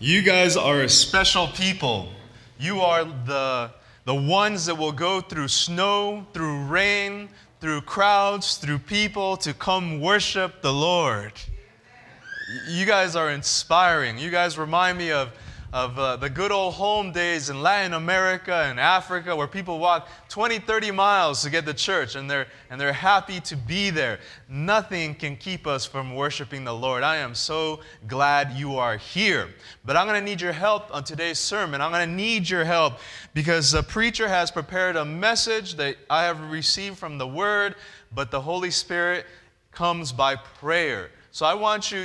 You guys are a special people. You are the ones that will go through snow, through rain, through crowds, through people to come worship the Lord. You guys are inspiring. You guys remind me of the good old home days in Latin America and Africa where people walk 20, 30 miles to get to church and they're happy to be there. Nothing can keep us from worshiping the Lord. I am so glad you are here. But I'm going to need your help on today's sermon. I'm going to need your help because the preacher has prepared a message that I have received from the Word, but the Holy Spirit comes by prayer. So I want you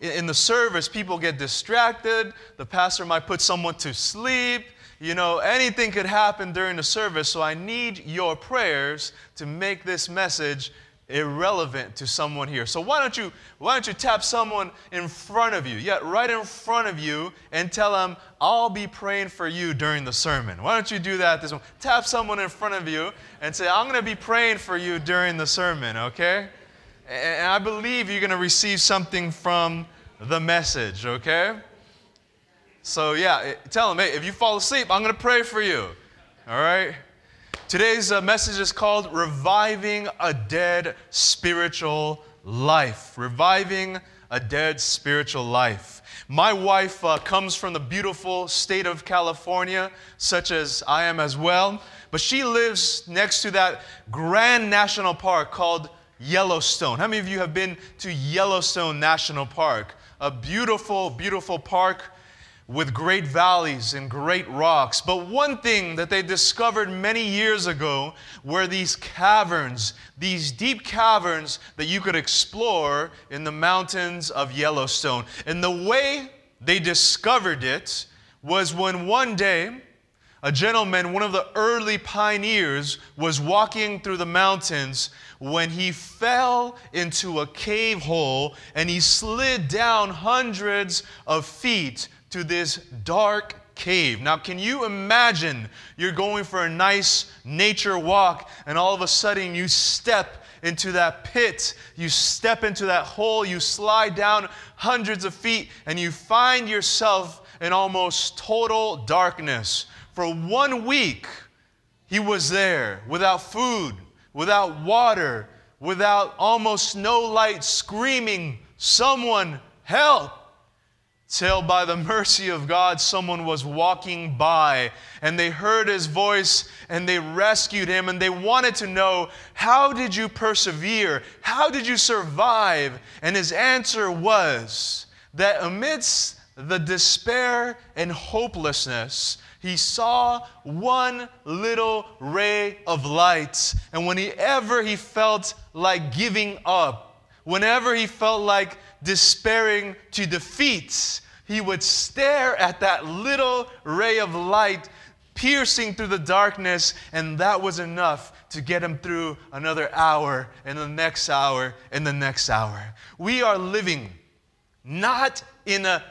in the service, people get distracted. The pastor might put someone to sleep. Anything could happen during the service. So I need your prayers to make this message irrelevant to someone here. So why don't you tap someone in front of you, right in front of you, and tell them, I'll be praying for you during the sermon. Why don't you do that this one? Tap someone in front of you and say, I'm going to be praying for you during the sermon, okay? And I believe you're going to receive something from the message, okay? So, tell them, hey, if you fall asleep, I'm going to pray for you, all right? Today's message is called Reviving a Dead Spiritual Life. Reviving a Dead Spiritual Life. My wife comes from the beautiful state of California, such as I am as well, but she lives next to that grand national park called Yellowstone. How many of you have been to Yellowstone National Park? A beautiful, beautiful park with great valleys and great rocks. But one thing that they discovered many years ago were these caverns, these deep caverns that you could explore in the mountains of Yellowstone. And the way they discovered it was when one day a gentleman, one of the early pioneers, was walking through the mountains when he fell into a cave hole and he slid down hundreds of feet to this dark cave. Now, can you imagine you're going for a nice nature walk and all of a sudden you step into that pit, you step into that hole, you slide down hundreds of feet and you find yourself in almost total darkness. For 1 week, he was there without food, without water, without almost no light, screaming, "Someone help!" Till by the mercy of God, someone was walking by and they heard his voice and they rescued him and they wanted to know, how did you persevere? How did you survive? And his answer was that amidst the despair and hopelessness, he saw one little ray of light. And whenever he felt like giving up, whenever he felt like despairing to defeat, he would stare at that little ray of light piercing through the darkness. And that was enough to get him through another hour and the next hour and the next hour. We are living not in a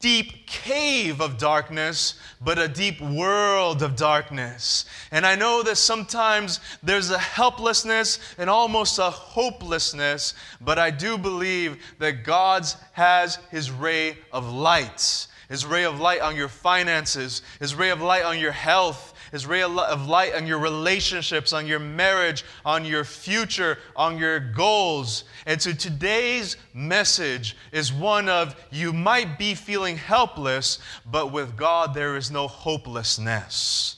deep cave of darkness, but a deep world of darkness. And I know that sometimes there's a helplessness and almost a hopelessness, but I do believe that God has His ray of light. His ray of light on your finances, His ray of light on your health, His ray of light on your relationships, on your marriage, on your future, on your goals. And so today's message is one of, you might be feeling helpless, but with God there is no hopelessness.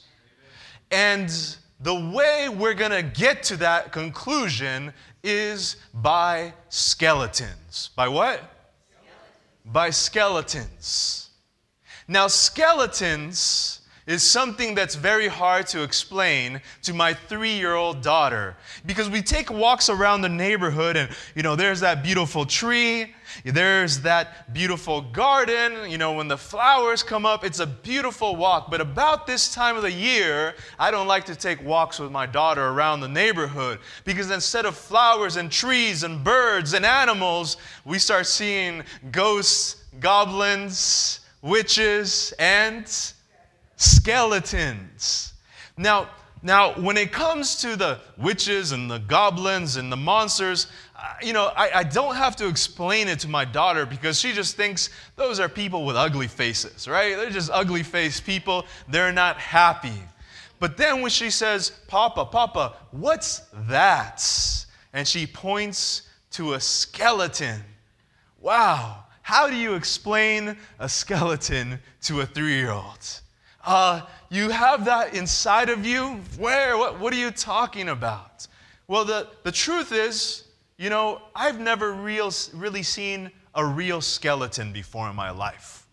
And the way we're going to get to that conclusion is by skeletons. By what? Skeletons. By skeletons. Now, skeletons is something that's very hard to explain to my 3-year-old daughter, because we take walks around the neighborhood and, there's that beautiful tree, there's that beautiful garden, when the flowers come up, it's a beautiful walk. But about this time of the year, I don't like to take walks with my daughter around the neighborhood, because instead of flowers and trees and birds and animals, we start seeing ghosts, goblins, witches, and skeletons. Now, when it comes to the witches and the goblins and the monsters, I don't have to explain it to my daughter because she just thinks those are people with ugly faces, right? They're just ugly-faced people. They're not happy. But then when she says, Papa, what's that? And she points to a skeleton. Wow, how do you explain a skeleton to a 3-year-old? You have that inside of you? Where? What are you talking about? Well, the truth is, I've never really seen a real skeleton before in my life.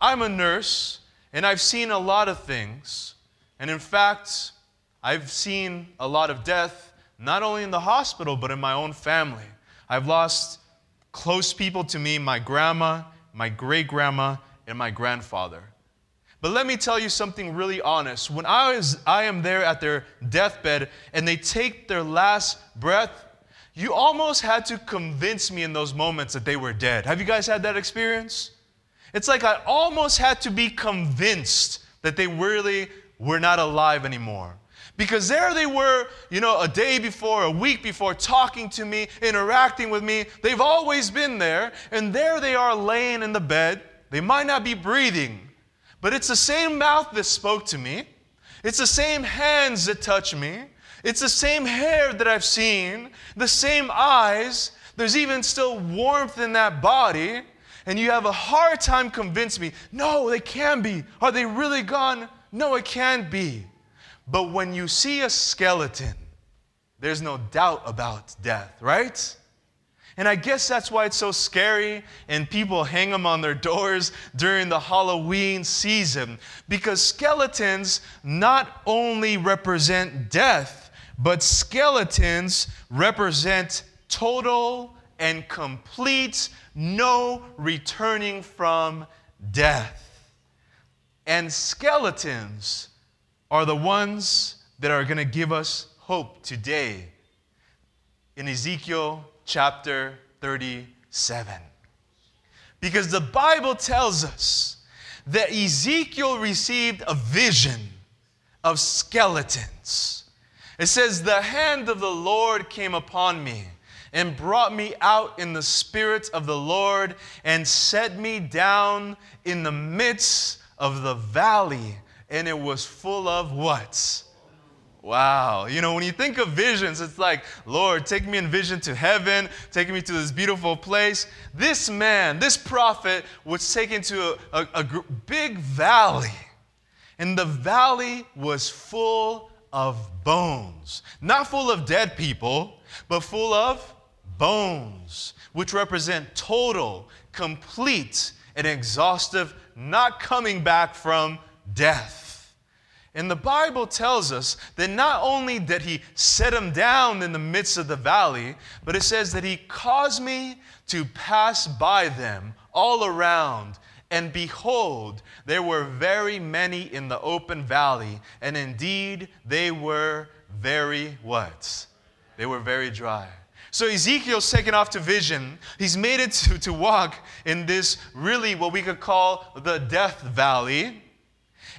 I'm a nurse, and I've seen a lot of things. And in fact, I've seen a lot of death, not only in the hospital, but in my own family. I've lost close people to me, my grandma, my great-grandma, and my grandfather. But let me tell you something really honest. When I am there at their deathbed and they take their last breath, you almost had to convince me in those moments that they were dead. Have you guys had that experience? It's like I almost had to be convinced that they really were not alive anymore. Because there they were, a day before, a week before, talking to me, interacting with me. They've always been there. And there they are laying in the bed. They might not be breathing. But it's the same mouth that spoke to me. It's the same hands that touch me. It's the same hair that I've seen. The same eyes. There's even still warmth in that body. And you have a hard time convincing me, no, they can be. Are they really gone? No, it can't be. But when you see a skeleton, there's no doubt about death, right? And I guess that's why it's so scary and people hang them on their doors during the Halloween season. Because skeletons not only represent death, but skeletons represent total and complete, no returning from death. And skeletons are the ones that are going to give us hope today in Ezekiel chapter 37. Because the Bible tells us that Ezekiel received a vision of skeletons. It says, "The hand of the Lord came upon me and brought me out in the spirit of the Lord and set me down in the midst of the valley. And it was full of what?" Wow. When you think of visions, it's like, Lord, take me in vision to heaven. Take me to this beautiful place. This man, this prophet, was taken to a big valley. And the valley was full of bones. Not full of dead people, but full of bones, which represent total, complete, and exhaustive, not coming back from death. And the Bible tells us that not only did he set him down in the midst of the valley, but it says that he caused me to pass by them all around. And behold, there were very many in the open valley. And indeed, they were very what? They were very dry. So Ezekiel's taken off to vision. He's made it to walk in this really what we could call the death valley.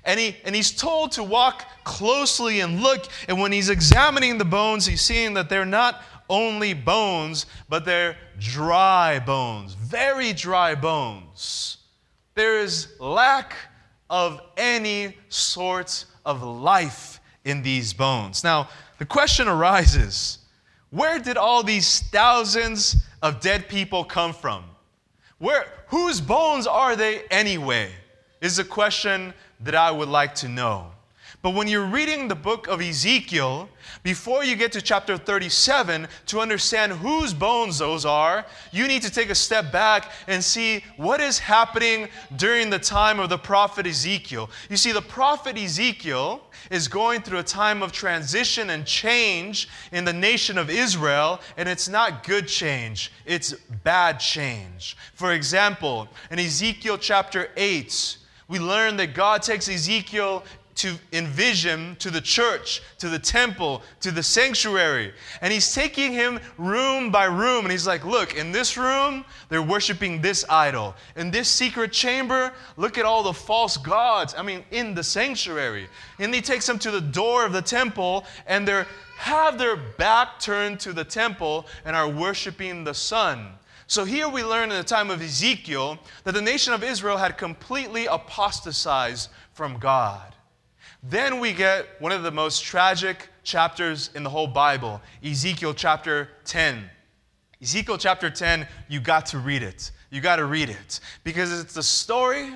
And he's told to walk closely and look. And when he's examining the bones, he's seeing that they're not only bones, but they're dry bones, very dry bones. There is lack of any sort of life in these bones. Now, the question arises, where did all these thousands of dead people come from? Whose bones are they anyway? Is the question that I would like to know. But when you're reading the book of Ezekiel, before you get to chapter 37, to understand whose bones those are, you need to take a step back and see what is happening during the time of the prophet Ezekiel. You see, the prophet Ezekiel is going through a time of transition and change in the nation of Israel, and it's not good change, it's bad change. For example, in Ezekiel chapter 8, we learn that God takes Ezekiel to envision to the church, to the temple, to the sanctuary. And he's taking him room by room, and he's like, look, in this room, they're worshiping this idol. In this secret chamber, look at all the false gods, in the sanctuary. And he takes them to the door of the temple, and they have their back turned to the temple and are worshiping the sun. So here we learn in the time of Ezekiel that the nation of Israel had completely apostatized from God. Then we get one of the most tragic chapters in the whole Bible, Ezekiel chapter 10. Ezekiel chapter 10, you got to read it. You got to read it because it's the story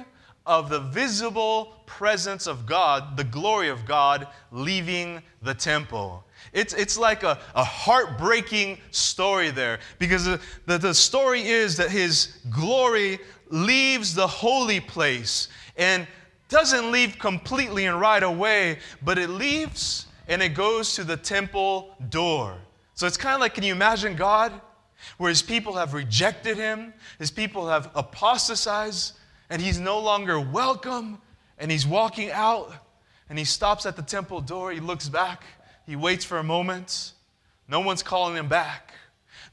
of the visible presence of God, the glory of God, leaving the temple. It's like a heartbreaking story there because the story is that his glory leaves the holy place and doesn't leave completely and right away, but it leaves and it goes to the temple door. So it's kind of like, can you imagine God? Where his people have rejected him, his people have apostatized, and he's no longer welcome, and he's walking out, and he stops at the temple door, he looks back, he waits for a moment, no one's calling him back.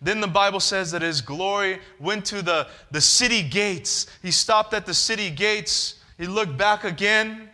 Then the Bible says that his glory went to the city gates. He stopped at the city gates. He looked back again.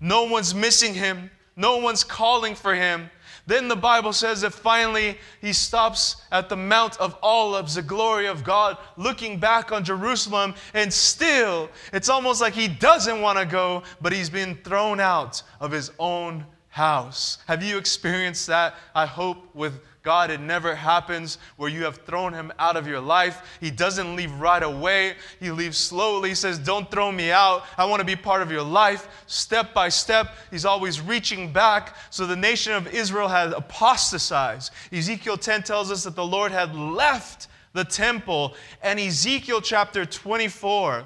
No one's missing him. No one's calling for him. Then the Bible says that finally he stops at the Mount of Olives, the glory of God, looking back on Jerusalem. And still, it's almost like he doesn't want to go, but he's been thrown out of his own house. Have you experienced that? I hope with God, it never happens where you have thrown him out of your life. He doesn't leave right away. He leaves slowly. He says, don't throw me out. I want to be part of your life. Step by step, he's always reaching back. So the nation of Israel had apostatized. Ezekiel 10 tells us that the Lord had left the temple. And Ezekiel chapter 24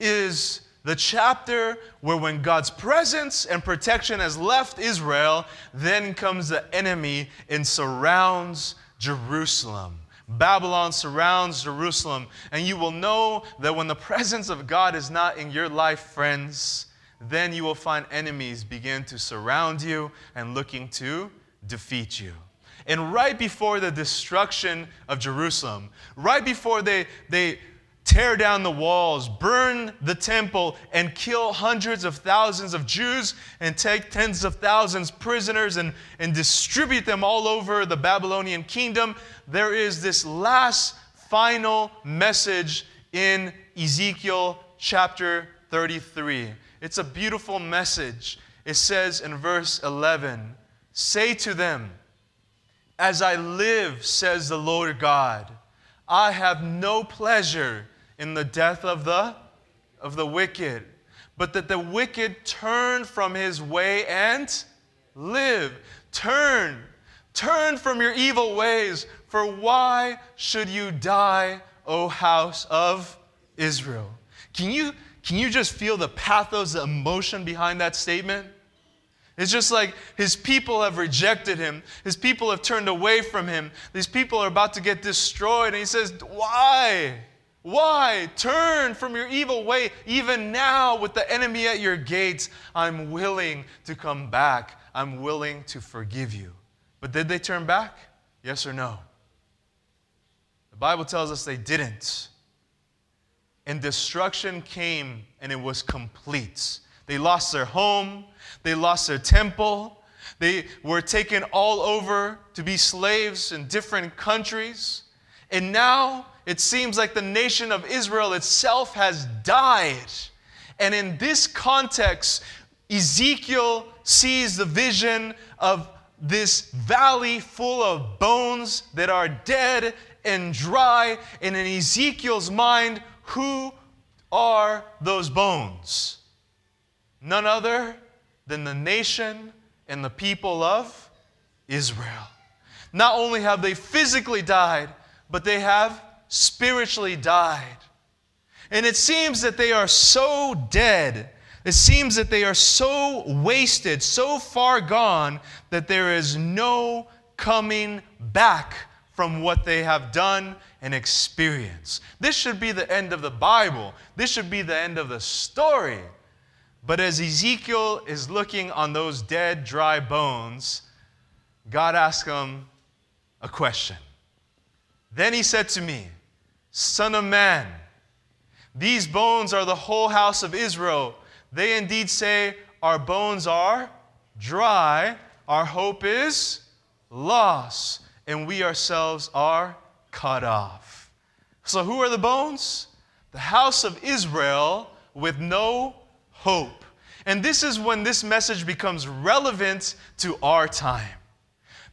is the chapter where when God's presence and protection has left Israel, then comes the enemy and surrounds Jerusalem. Babylon surrounds Jerusalem. And you will know that when the presence of God is not in your life, friends, then you will find enemies begin to surround you and looking to defeat you. And right before the destruction of Jerusalem, right before they tear down the walls, burn the temple, and kill hundreds of thousands of Jews and take tens of thousands prisoners and distribute them all over the Babylonian kingdom. There is this last final message in Ezekiel chapter 33. It's a beautiful message. It says in verse 11, "Say to them, as I live, says the Lord God, I have no pleasure in the death of the wicked, but that the wicked turn from his way and live. Turn from your evil ways, for why should you die, O house of Israel?" Can you just feel the pathos, the emotion behind that statement? It's just like his people have rejected him. His people have turned away from him. These people are about to get destroyed. And he says, why? Why? Turn from your evil way. Even now with the enemy at your gates, I'm willing to come back. I'm willing to forgive you. But did they turn back? Yes or no? The Bible tells us they didn't. And destruction came and it was complete. They lost their home. They lost their temple. They were taken all over to be slaves in different countries. And now it seems like the nation of Israel itself has died. And in this context, Ezekiel sees the vision of this valley full of bones that are dead and dry. And in Ezekiel's mind, who are those bones? None other than the nation and the people of Israel. Not only have they physically died, but they have spiritually died. And it seems that they are so dead. It seems that they are so wasted, so far gone, that there is no coming back from what they have done and experienced. This should be the end of the Bible. This should be the end of the story. But as Ezekiel is looking on those dead, dry bones, God asks him a question. Then he said to me, Son of man, these bones are the whole house of Israel. They indeed say, our bones are dry, our hope is lost, and we ourselves are cut off. So who are the bones? The house of Israel with no hope. And this is when this message becomes relevant to our time,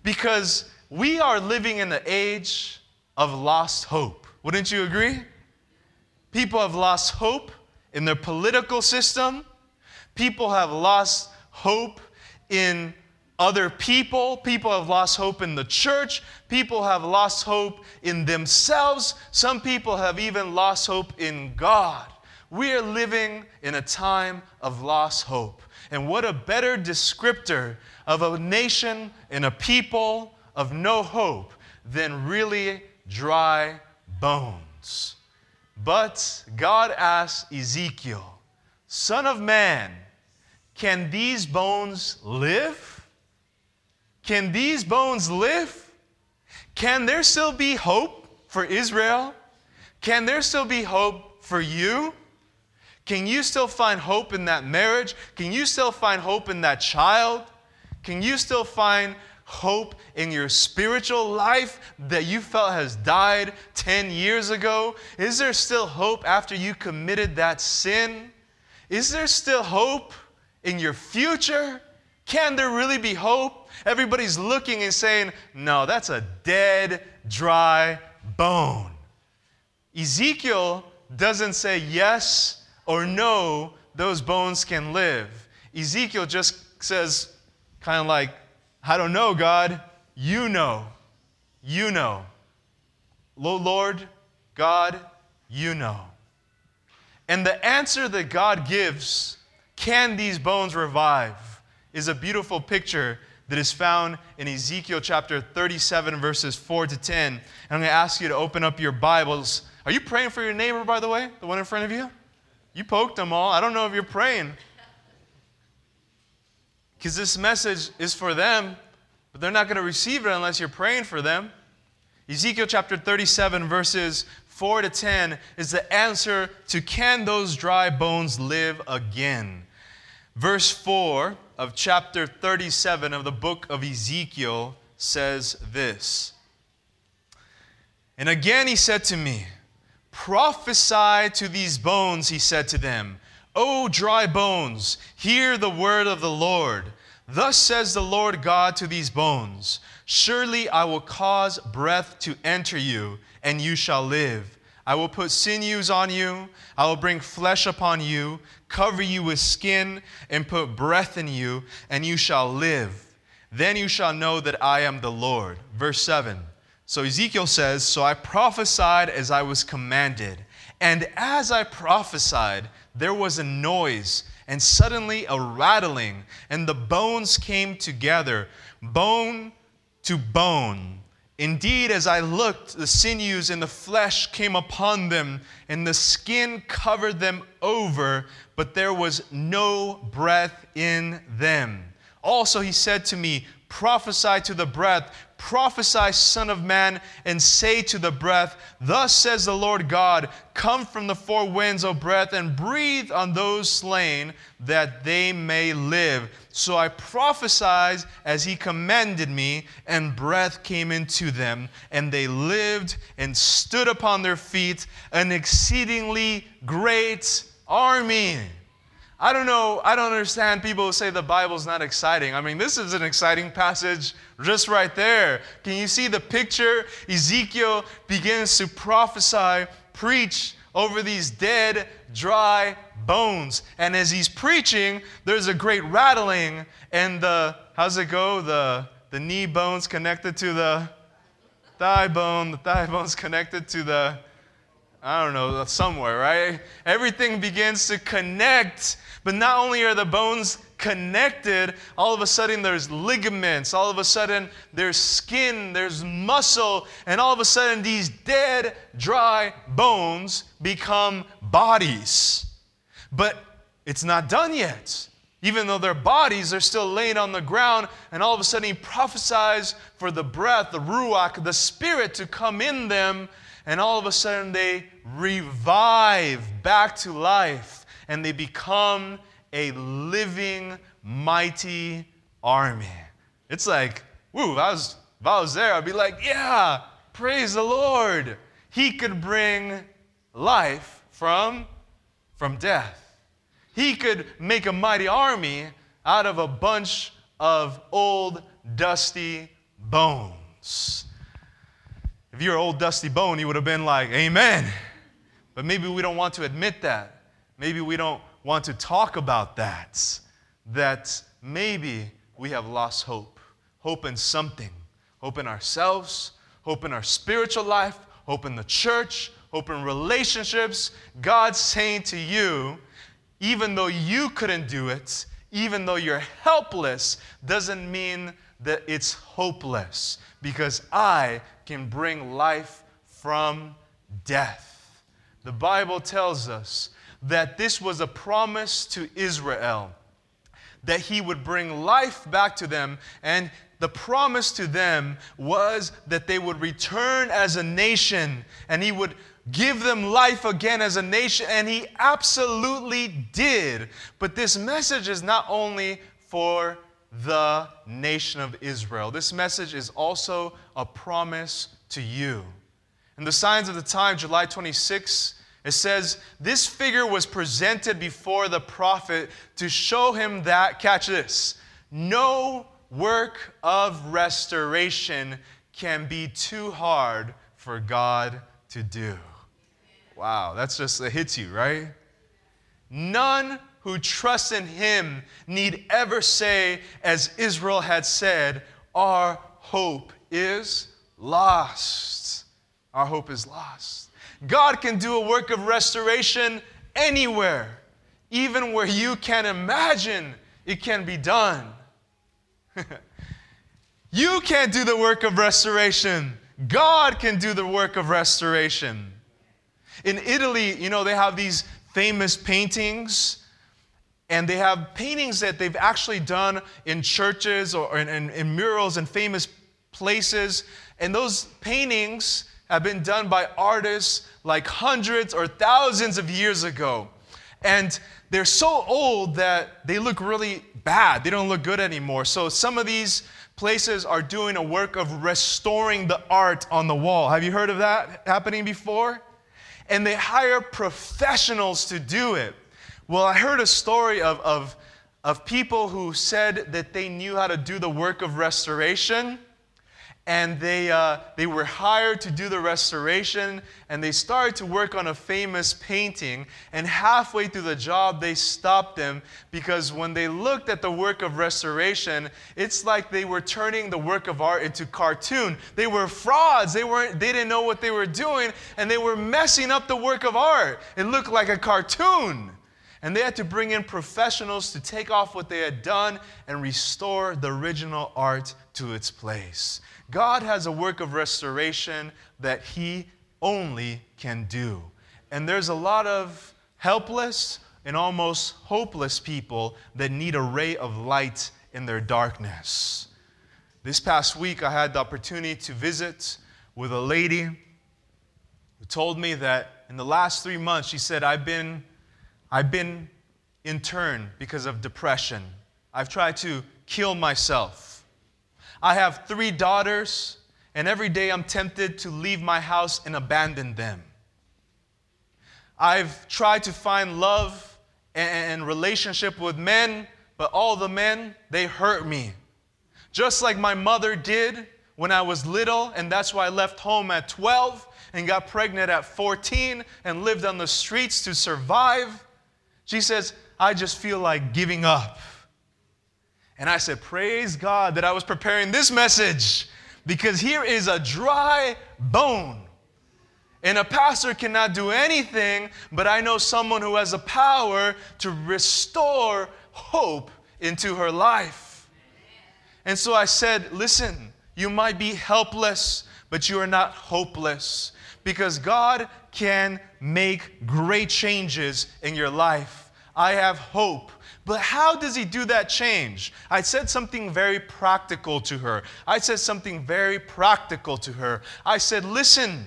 because we are living in the age of lost hope. Wouldn't you agree? People have lost hope in their political system. People have lost hope in other people. People have lost hope in the church. People have lost hope in themselves. Some people have even lost hope in God. We are living in a time of lost hope. And what a better descriptor of a nation and a people of no hope than really dry bones. But God asked Ezekiel, Son of man, can these bones live? Can these bones live? Can there still be hope for Israel? Can there still be hope for you? Can you still find hope in that marriage? Can you still find hope in that child? Can you still find hope in your spiritual life that you felt has died 10 years ago? Is there still hope after you committed that sin? Is there still hope in your future? Can there really be hope? Everybody's looking and saying, no, that's a dead, dry bone. Ezekiel doesn't say yes or no, those bones can live. Ezekiel just says, kind of like, I don't know, God. You know. You know. Lord, God, you know. And the answer that God gives, can these bones revive, is a beautiful picture that is found in Ezekiel chapter 37, verses 4 to 10. And I'm going to ask you to open up your Bibles. Are you praying for your neighbor, by the way? The one in front of you? You poked them all. I don't know if you're praying, because this message is for them, but they're not going to receive it unless you're praying for them. Ezekiel chapter 37, verses 4 to 10 is the answer to can those dry bones live again? Verse 4 of chapter 37 of the book of Ezekiel says this. And again he said to me, prophesy to these bones, he said to them. O dry bones, hear the word of the Lord. Thus says the Lord God to these bones, surely I will cause breath to enter you, and you shall live. I will put sinews on you, I will bring flesh upon you, cover you with skin, and put breath in you, and you shall live. Then you shall know that I am the Lord. Verse 7. So Ezekiel says, so I prophesied as I was commanded. And as I prophesied, there was a noise, and suddenly a rattling, and the bones came together, bone to bone. Indeed, as I looked, the sinews and the flesh came upon them, and the skin covered them over, but there was no breath in them. Also he said to me, prophesy to the breath, prophesy, Son of man, and say to the breath, thus says the Lord God, come from the four winds, O breath, and breathe on those slain, that they may live. So I prophesied as he commanded me, and breath came into them, and they lived and stood upon their feet, an exceedingly great army. I don't understand people who say the Bible's not exciting. I mean, this is an exciting passage just right there. Can you see the picture? Ezekiel begins to prophesy, preach over these dead, dry bones. And as he's preaching, there's a great rattling, and the knee bone's connected to the thigh bone, the thigh bone's connected to the, I don't know, somewhere, right? Everything begins to connect. But not only are the bones connected, all of a sudden there's ligaments, all of a sudden there's skin, there's muscle, and all of a sudden these dead, dry bones become bodies. But It's not done yet, even though their bodies are still laying on the ground. And all of a sudden he prophesies for the breath, the ruach, the spirit to come in them. And all of a sudden they revive back to life. And they become a living, mighty army. It's like, woo, if I was there, I'd be like, yeah, praise the Lord. He could bring life from death. He could make a mighty army out of a bunch of old, dusty bones. If you're an old, dusty bone, you would have been like, amen. But maybe we don't want to admit that. Maybe we don't want to talk about that. That maybe we have lost hope. Hope in something. Hope in ourselves. Hope in our spiritual life. Hope in the church. Hope in relationships. God's saying to you, even though you couldn't do it, even though you're helpless, doesn't mean that it's hopeless. Because I can bring life from death. The Bible tells us that this was a promise to Israel, that he would bring life back to them. And the promise to them was that they would return as a nation, and he would give them life again as a nation, and he absolutely did. But this message is not only for the nation of Israel. This message is also a promise to you. In the Signs of the Time, July 26, it says, this figure was presented before the prophet to show him that, catch this, no work of restoration can be too hard for God to do. Wow, that's just, it hits you, right? None who trust in him need ever say, as Israel had said, our hope is lost. Our hope is lost. God can do a work of restoration anywhere, even where you can imagine it can be done. You can't do the work of restoration. God can do the work of restoration. In Italy, you know, they have these famous paintings. And they have paintings that they've actually done in churches or in murals in famous places. And those paintings have been done by artists like hundreds or thousands of years ago. And they're so old that they look really bad. They don't look good anymore. So some of these places are doing a work of restoring the art on the wall. Have you heard of that happening before? And they hire professionals to do it. Well, I heard a story of people who said that they knew how to do the work of restoration, and they were hired to do the restoration, and they started to work on a famous painting, and halfway through the job, they stopped them, because when they looked at the work of restoration, it's like they were turning the work of art into cartoon. They were frauds. They didn't know what they were doing, and they were messing up the work of art. It looked like a cartoon. And they had to bring in professionals to take off what they had done and restore the original art to its place. God has a work of restoration that he only can do. And there's a lot of helpless and almost hopeless people that need a ray of light in their darkness. This past week, I had the opportunity to visit with a lady who told me that in the last 3 months, she said, I've been interned because of depression. I've tried to kill myself. I have 3 daughters, and every day I'm tempted to leave my house and abandon them. I've tried to find love and relationship with men, but all the men, they hurt me. Just like my mother did when I was little, and that's why I left home at 12 and got pregnant at 14 and lived on the streets to survive. She says, I just feel like giving up. And I said, praise God that I was preparing this message, because here is a dry bone. And a pastor cannot do anything, but I know someone who has the power to restore hope into her life. And so I said, listen, you might be helpless, but you are not hopeless, because God can make great changes in your life. I have hope. But how does he do that change? I said something very practical to her. I said, listen,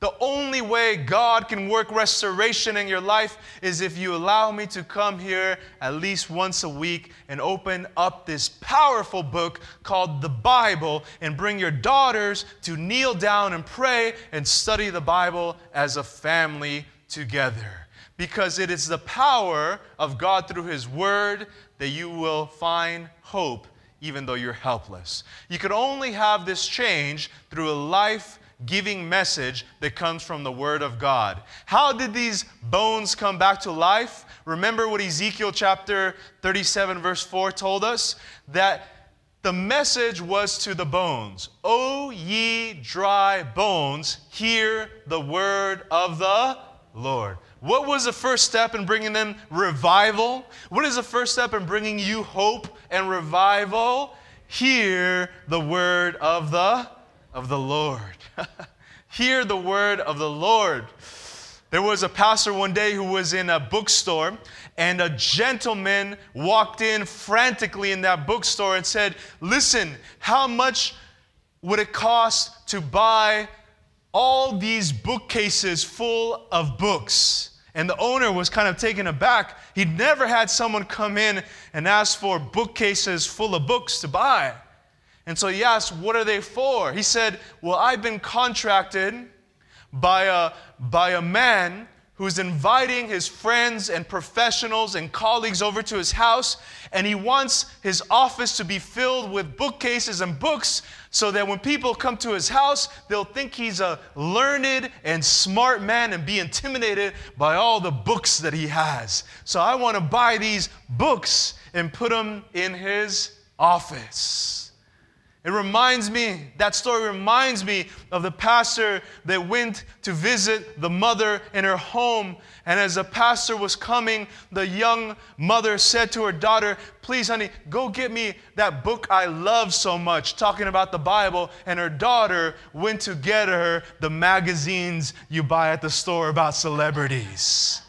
the only way God can work restoration in your life is if you allow me to come here at least once a week and open up this powerful book called the Bible and bring your daughters to kneel down and pray and study the Bible as a family together. Because it is the power of God through His Word that you will find hope even though you're helpless. You can only have this change through a life giving message that comes from the Word of God. How did these bones come back to life? Remember what Ezekiel chapter 37 verse 4 told us? That the message was to the bones. O ye dry bones, hear the word of the Lord. What was the first step in bringing them revival? What is the first step in bringing you hope and revival? Hear the word of the Lord. Hear the word of the Lord. There was a pastor one day who was in a bookstore, and a gentleman walked in frantically in that bookstore and said, listen, how much would it cost to buy all these bookcases full of books? And the owner was kind of taken aback. He'd never had someone come in and ask for bookcases full of books to buy. And so he asked, what are they for? He said, well, I've been contracted by a man who's inviting his friends and professionals and colleagues over to his house, and he wants his office to be filled with bookcases and books so that when people come to his house, they'll think he's a learned and smart man and be intimidated by all the books that he has. So I want to buy these books and put them in his office. It reminds me, that story reminds me of the pastor that went to visit the mother in her home. And as the pastor was coming, the young mother said to her daughter, please, honey, go get me that book I love so much, talking about the Bible. And her daughter went to get her the magazines you buy at the store about celebrities.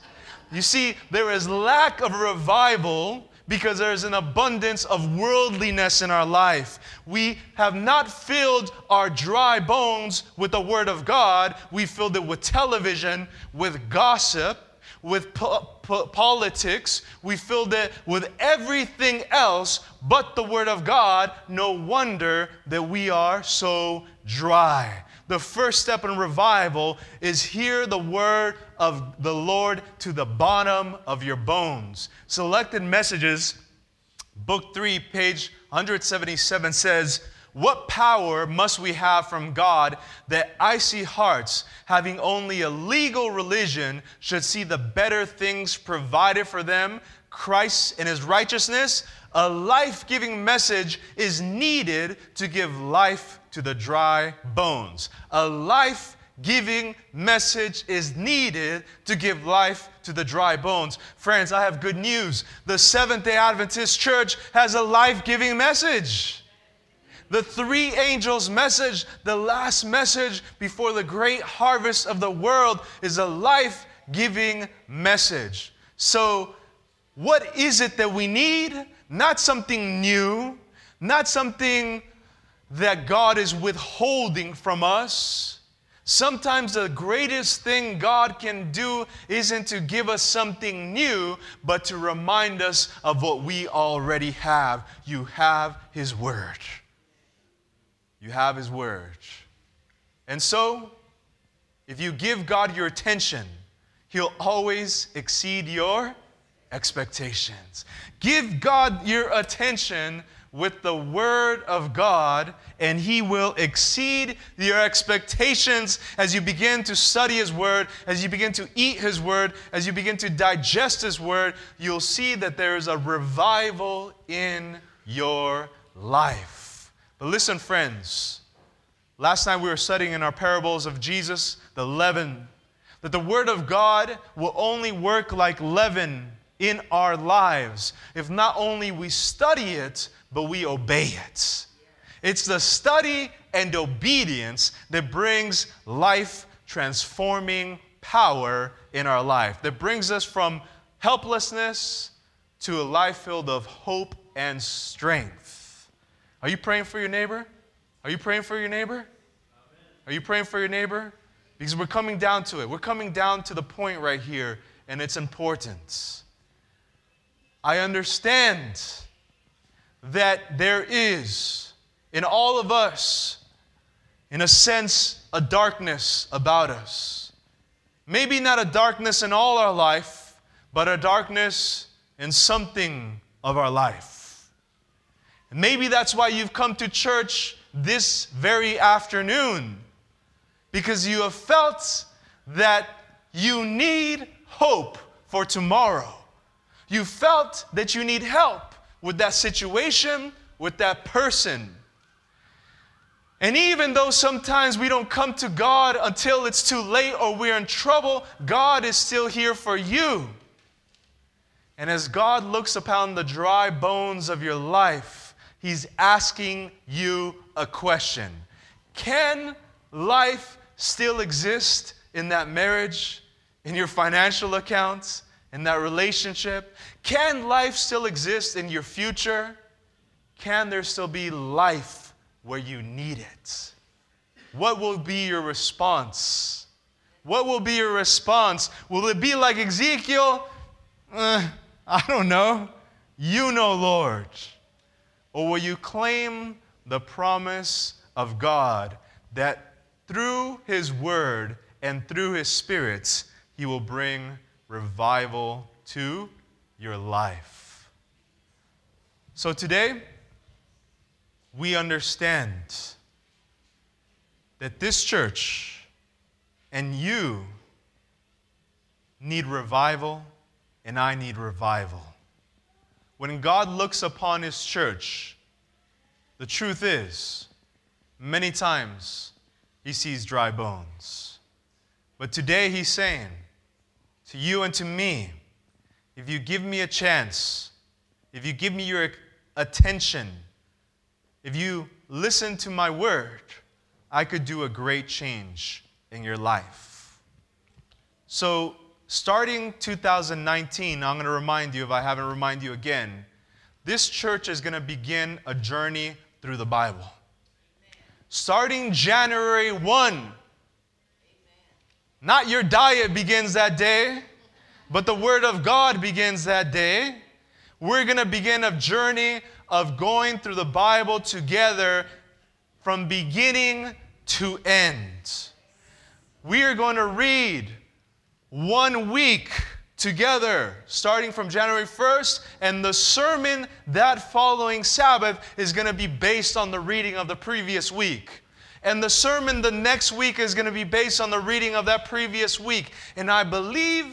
You see, there is lack of revival because there's an abundance of worldliness in our life. We have not filled our dry bones with the Word of God. We filled it with television, with gossip, with politics. We filled it with everything else but the Word of God. No wonder that we are so dry. The first step in revival is hear the word of the Lord to the bottom of your bones. Selected Messages, Book 3, page 177 says, what power must we have from God that icy hearts, having only a legal religion, should see the better things provided for them, Christ and His righteousness? A life-giving message is needed to give life to the dry bones. A life-giving message is needed to give life to the dry bones. Friends, I have good news. The Seventh-day Adventist Church has a life-giving message. The three angels' message, the last message before the great harvest of the world, is a life-giving message. So, what is it that we need? Not something new, not something that God is withholding from us. Sometimes the greatest thing God can do isn't to give us something new, but to remind us of what we already have. You have His Word. You have His Word. And so, if you give God your attention, He'll always exceed your expectations. Give God your attention with the Word of God, and He will exceed your expectations as you begin to study His Word, as you begin to eat His Word, as you begin to digest His Word. You'll see that there is a revival in your life. But listen, friends, last night we were studying in our parables of Jesus, the leaven, that the Word of God will only work like leaven in our lives if not only we study it, but we obey it. It's the study and obedience that brings life-transforming power in our life, that brings us from helplessness to a life filled of hope and strength. Are you praying for your neighbor? Are you praying for your neighbor? Amen. Are you praying for your neighbor? Because we're coming down to it. We're coming down to the point right here, and it's important. I understand that there is, in all of us, in a sense, a darkness about us. Maybe not a darkness in all our life, but a darkness in something of our life. And maybe that's why you've come to church this very afternoon, because you have felt that you need hope for tomorrow. You felt that you need help with that situation, with that person. And even though sometimes we don't come to God until it's too late or we're in trouble, God is still here for you. And as God looks upon the dry bones of your life, He's asking you a question. Can life still exist in that marriage, in your financial accounts, in that relationship? Can life still exist in your future? Can there still be life where you need it? What will be your response? What will be your response? Will it be like Ezekiel? I don't know. You know, Lord. Or will you claim the promise of God that through His Word and through His Spirit, He will bring revival to your life? So today, we understand that this church and you need revival, and I need revival. When God looks upon His church, the truth is, many times He sees dry bones. But today He's saying, to you and to me, if you give me a chance, if you give me your attention, if you listen to my word, I could do a great change in your life. So, starting 2019, I'm going to remind you, if I haven't reminded you again, this church is going to begin a journey through the Bible. Amen. Starting January 1, Amen. Not your diet begins that day, but the Word of God begins that day. We're going to begin a journey of going through the Bible together from beginning to end. We are going to read 1 week together, starting from January 1st, and the sermon that following Sabbath is going to be based on the reading of the previous week. And the sermon the next week is going to be based on the reading of that previous week. And I believe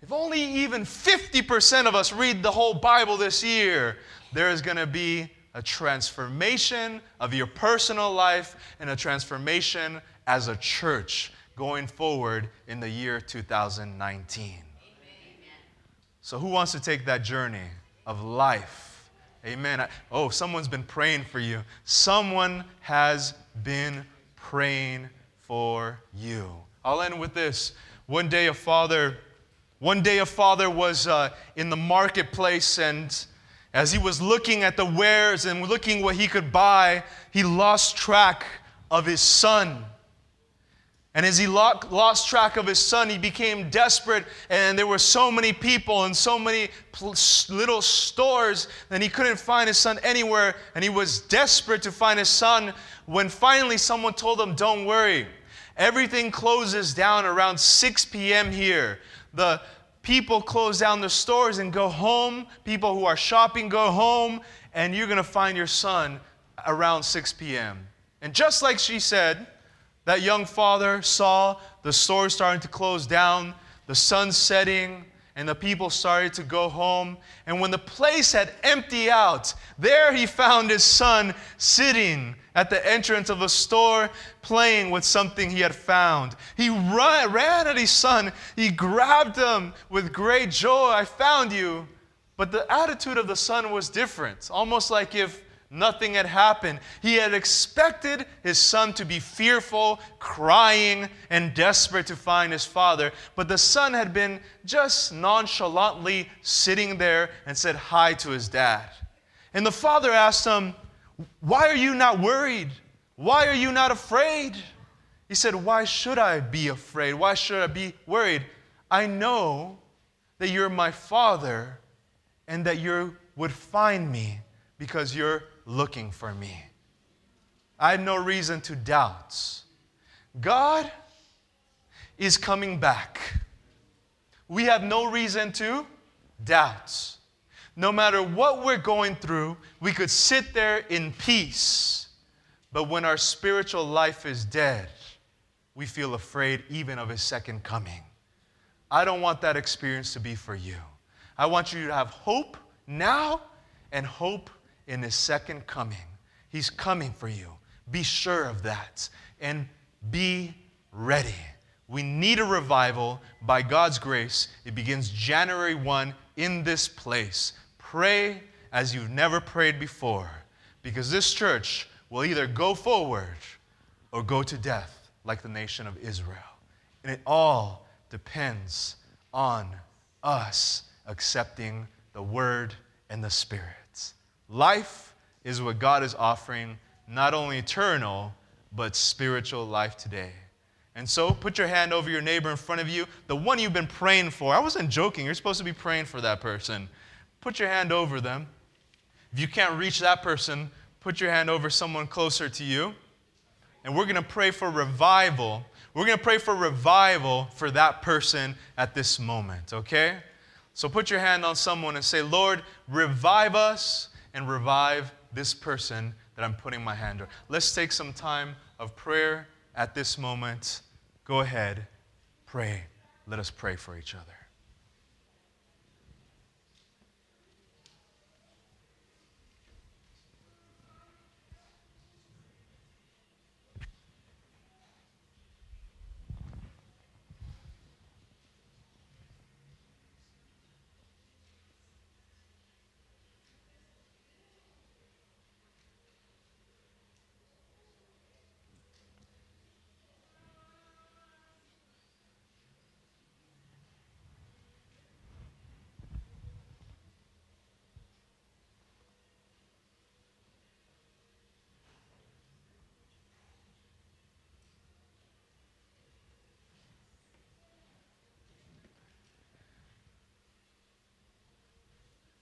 if only even 50% of us read the whole Bible this year, there is going to be a transformation of your personal life and a transformation as a church going forward in the year 2019. Amen. So who wants to take that journey of life? Amen. Oh, someone's been praying for you. Someone has been praying for you. I'll end with this. One day a father was in the marketplace, and as he was looking at the wares and looking what he could buy, he lost track of his son. And as he lost track of his son, he became desperate, and there were so many people and so many little stores that he couldn't find his son anywhere, and he was desperate to find his son when finally someone told him, "Don't worry, everything closes down around 6 p.m. here. The people close down the stores and go home. People who are shopping go home, and you're going to find your son around 6 p.m. And just like she said, that young father saw the stores starting to close down, the sun setting, and the people started to go home. And when the place had emptied out, there he found his son sitting at the entrance of a store playing with something he had found. He ran at his son. He grabbed him with great joy. "I found you." But the attitude of the son was different, almost like if Nothing had happened. He had expected his son to be fearful, crying, and desperate to find his father. But the son had been just nonchalantly sitting there and said hi to his dad. And the father asked him, "Why are you not worried? Why are you not afraid?" He said, "Why should I be afraid? Why should I be worried? I know that you're my father and that you would find me because you're looking for me. I have no reason to doubt. God is coming back. We have no reason to doubt. No matter what we're going through, we could sit there in peace. But when our spiritual life is dead, we feel afraid even of His second coming. I don't want that experience to be for you. I want you to have hope now and hope in His second coming. He's coming for you. Be sure of that and be ready." We need a revival. By God's grace, it begins January 1 in this place. Pray as you've never prayed before, because this church will either go forward or go to death like the nation of Israel. And it all depends on us accepting the Word and the Spirit. Life is what God is offering, not only eternal, but spiritual life today. And so put your hand over your neighbor in front of you, the one you've been praying for. I wasn't joking. You're supposed to be praying for that person. Put your hand over them. If you can't reach that person, put your hand over someone closer to you. And we're going to pray for revival. We're going to pray for revival for that person at this moment, okay? So put your hand on someone and say, "Lord, revive us and revive this person that I'm putting my hand on." Let's take some time of prayer at this moment. Go ahead, pray. Let us pray for each other.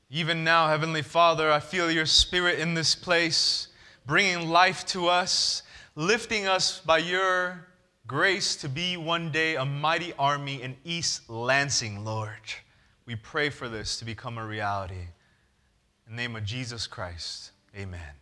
Even now, Heavenly Father, I feel your Spirit in this place, bringing life to us, lifting us by your grace to be one day a mighty army in East Lansing, Lord. We pray for this to become a reality. In the name of Jesus Christ, amen.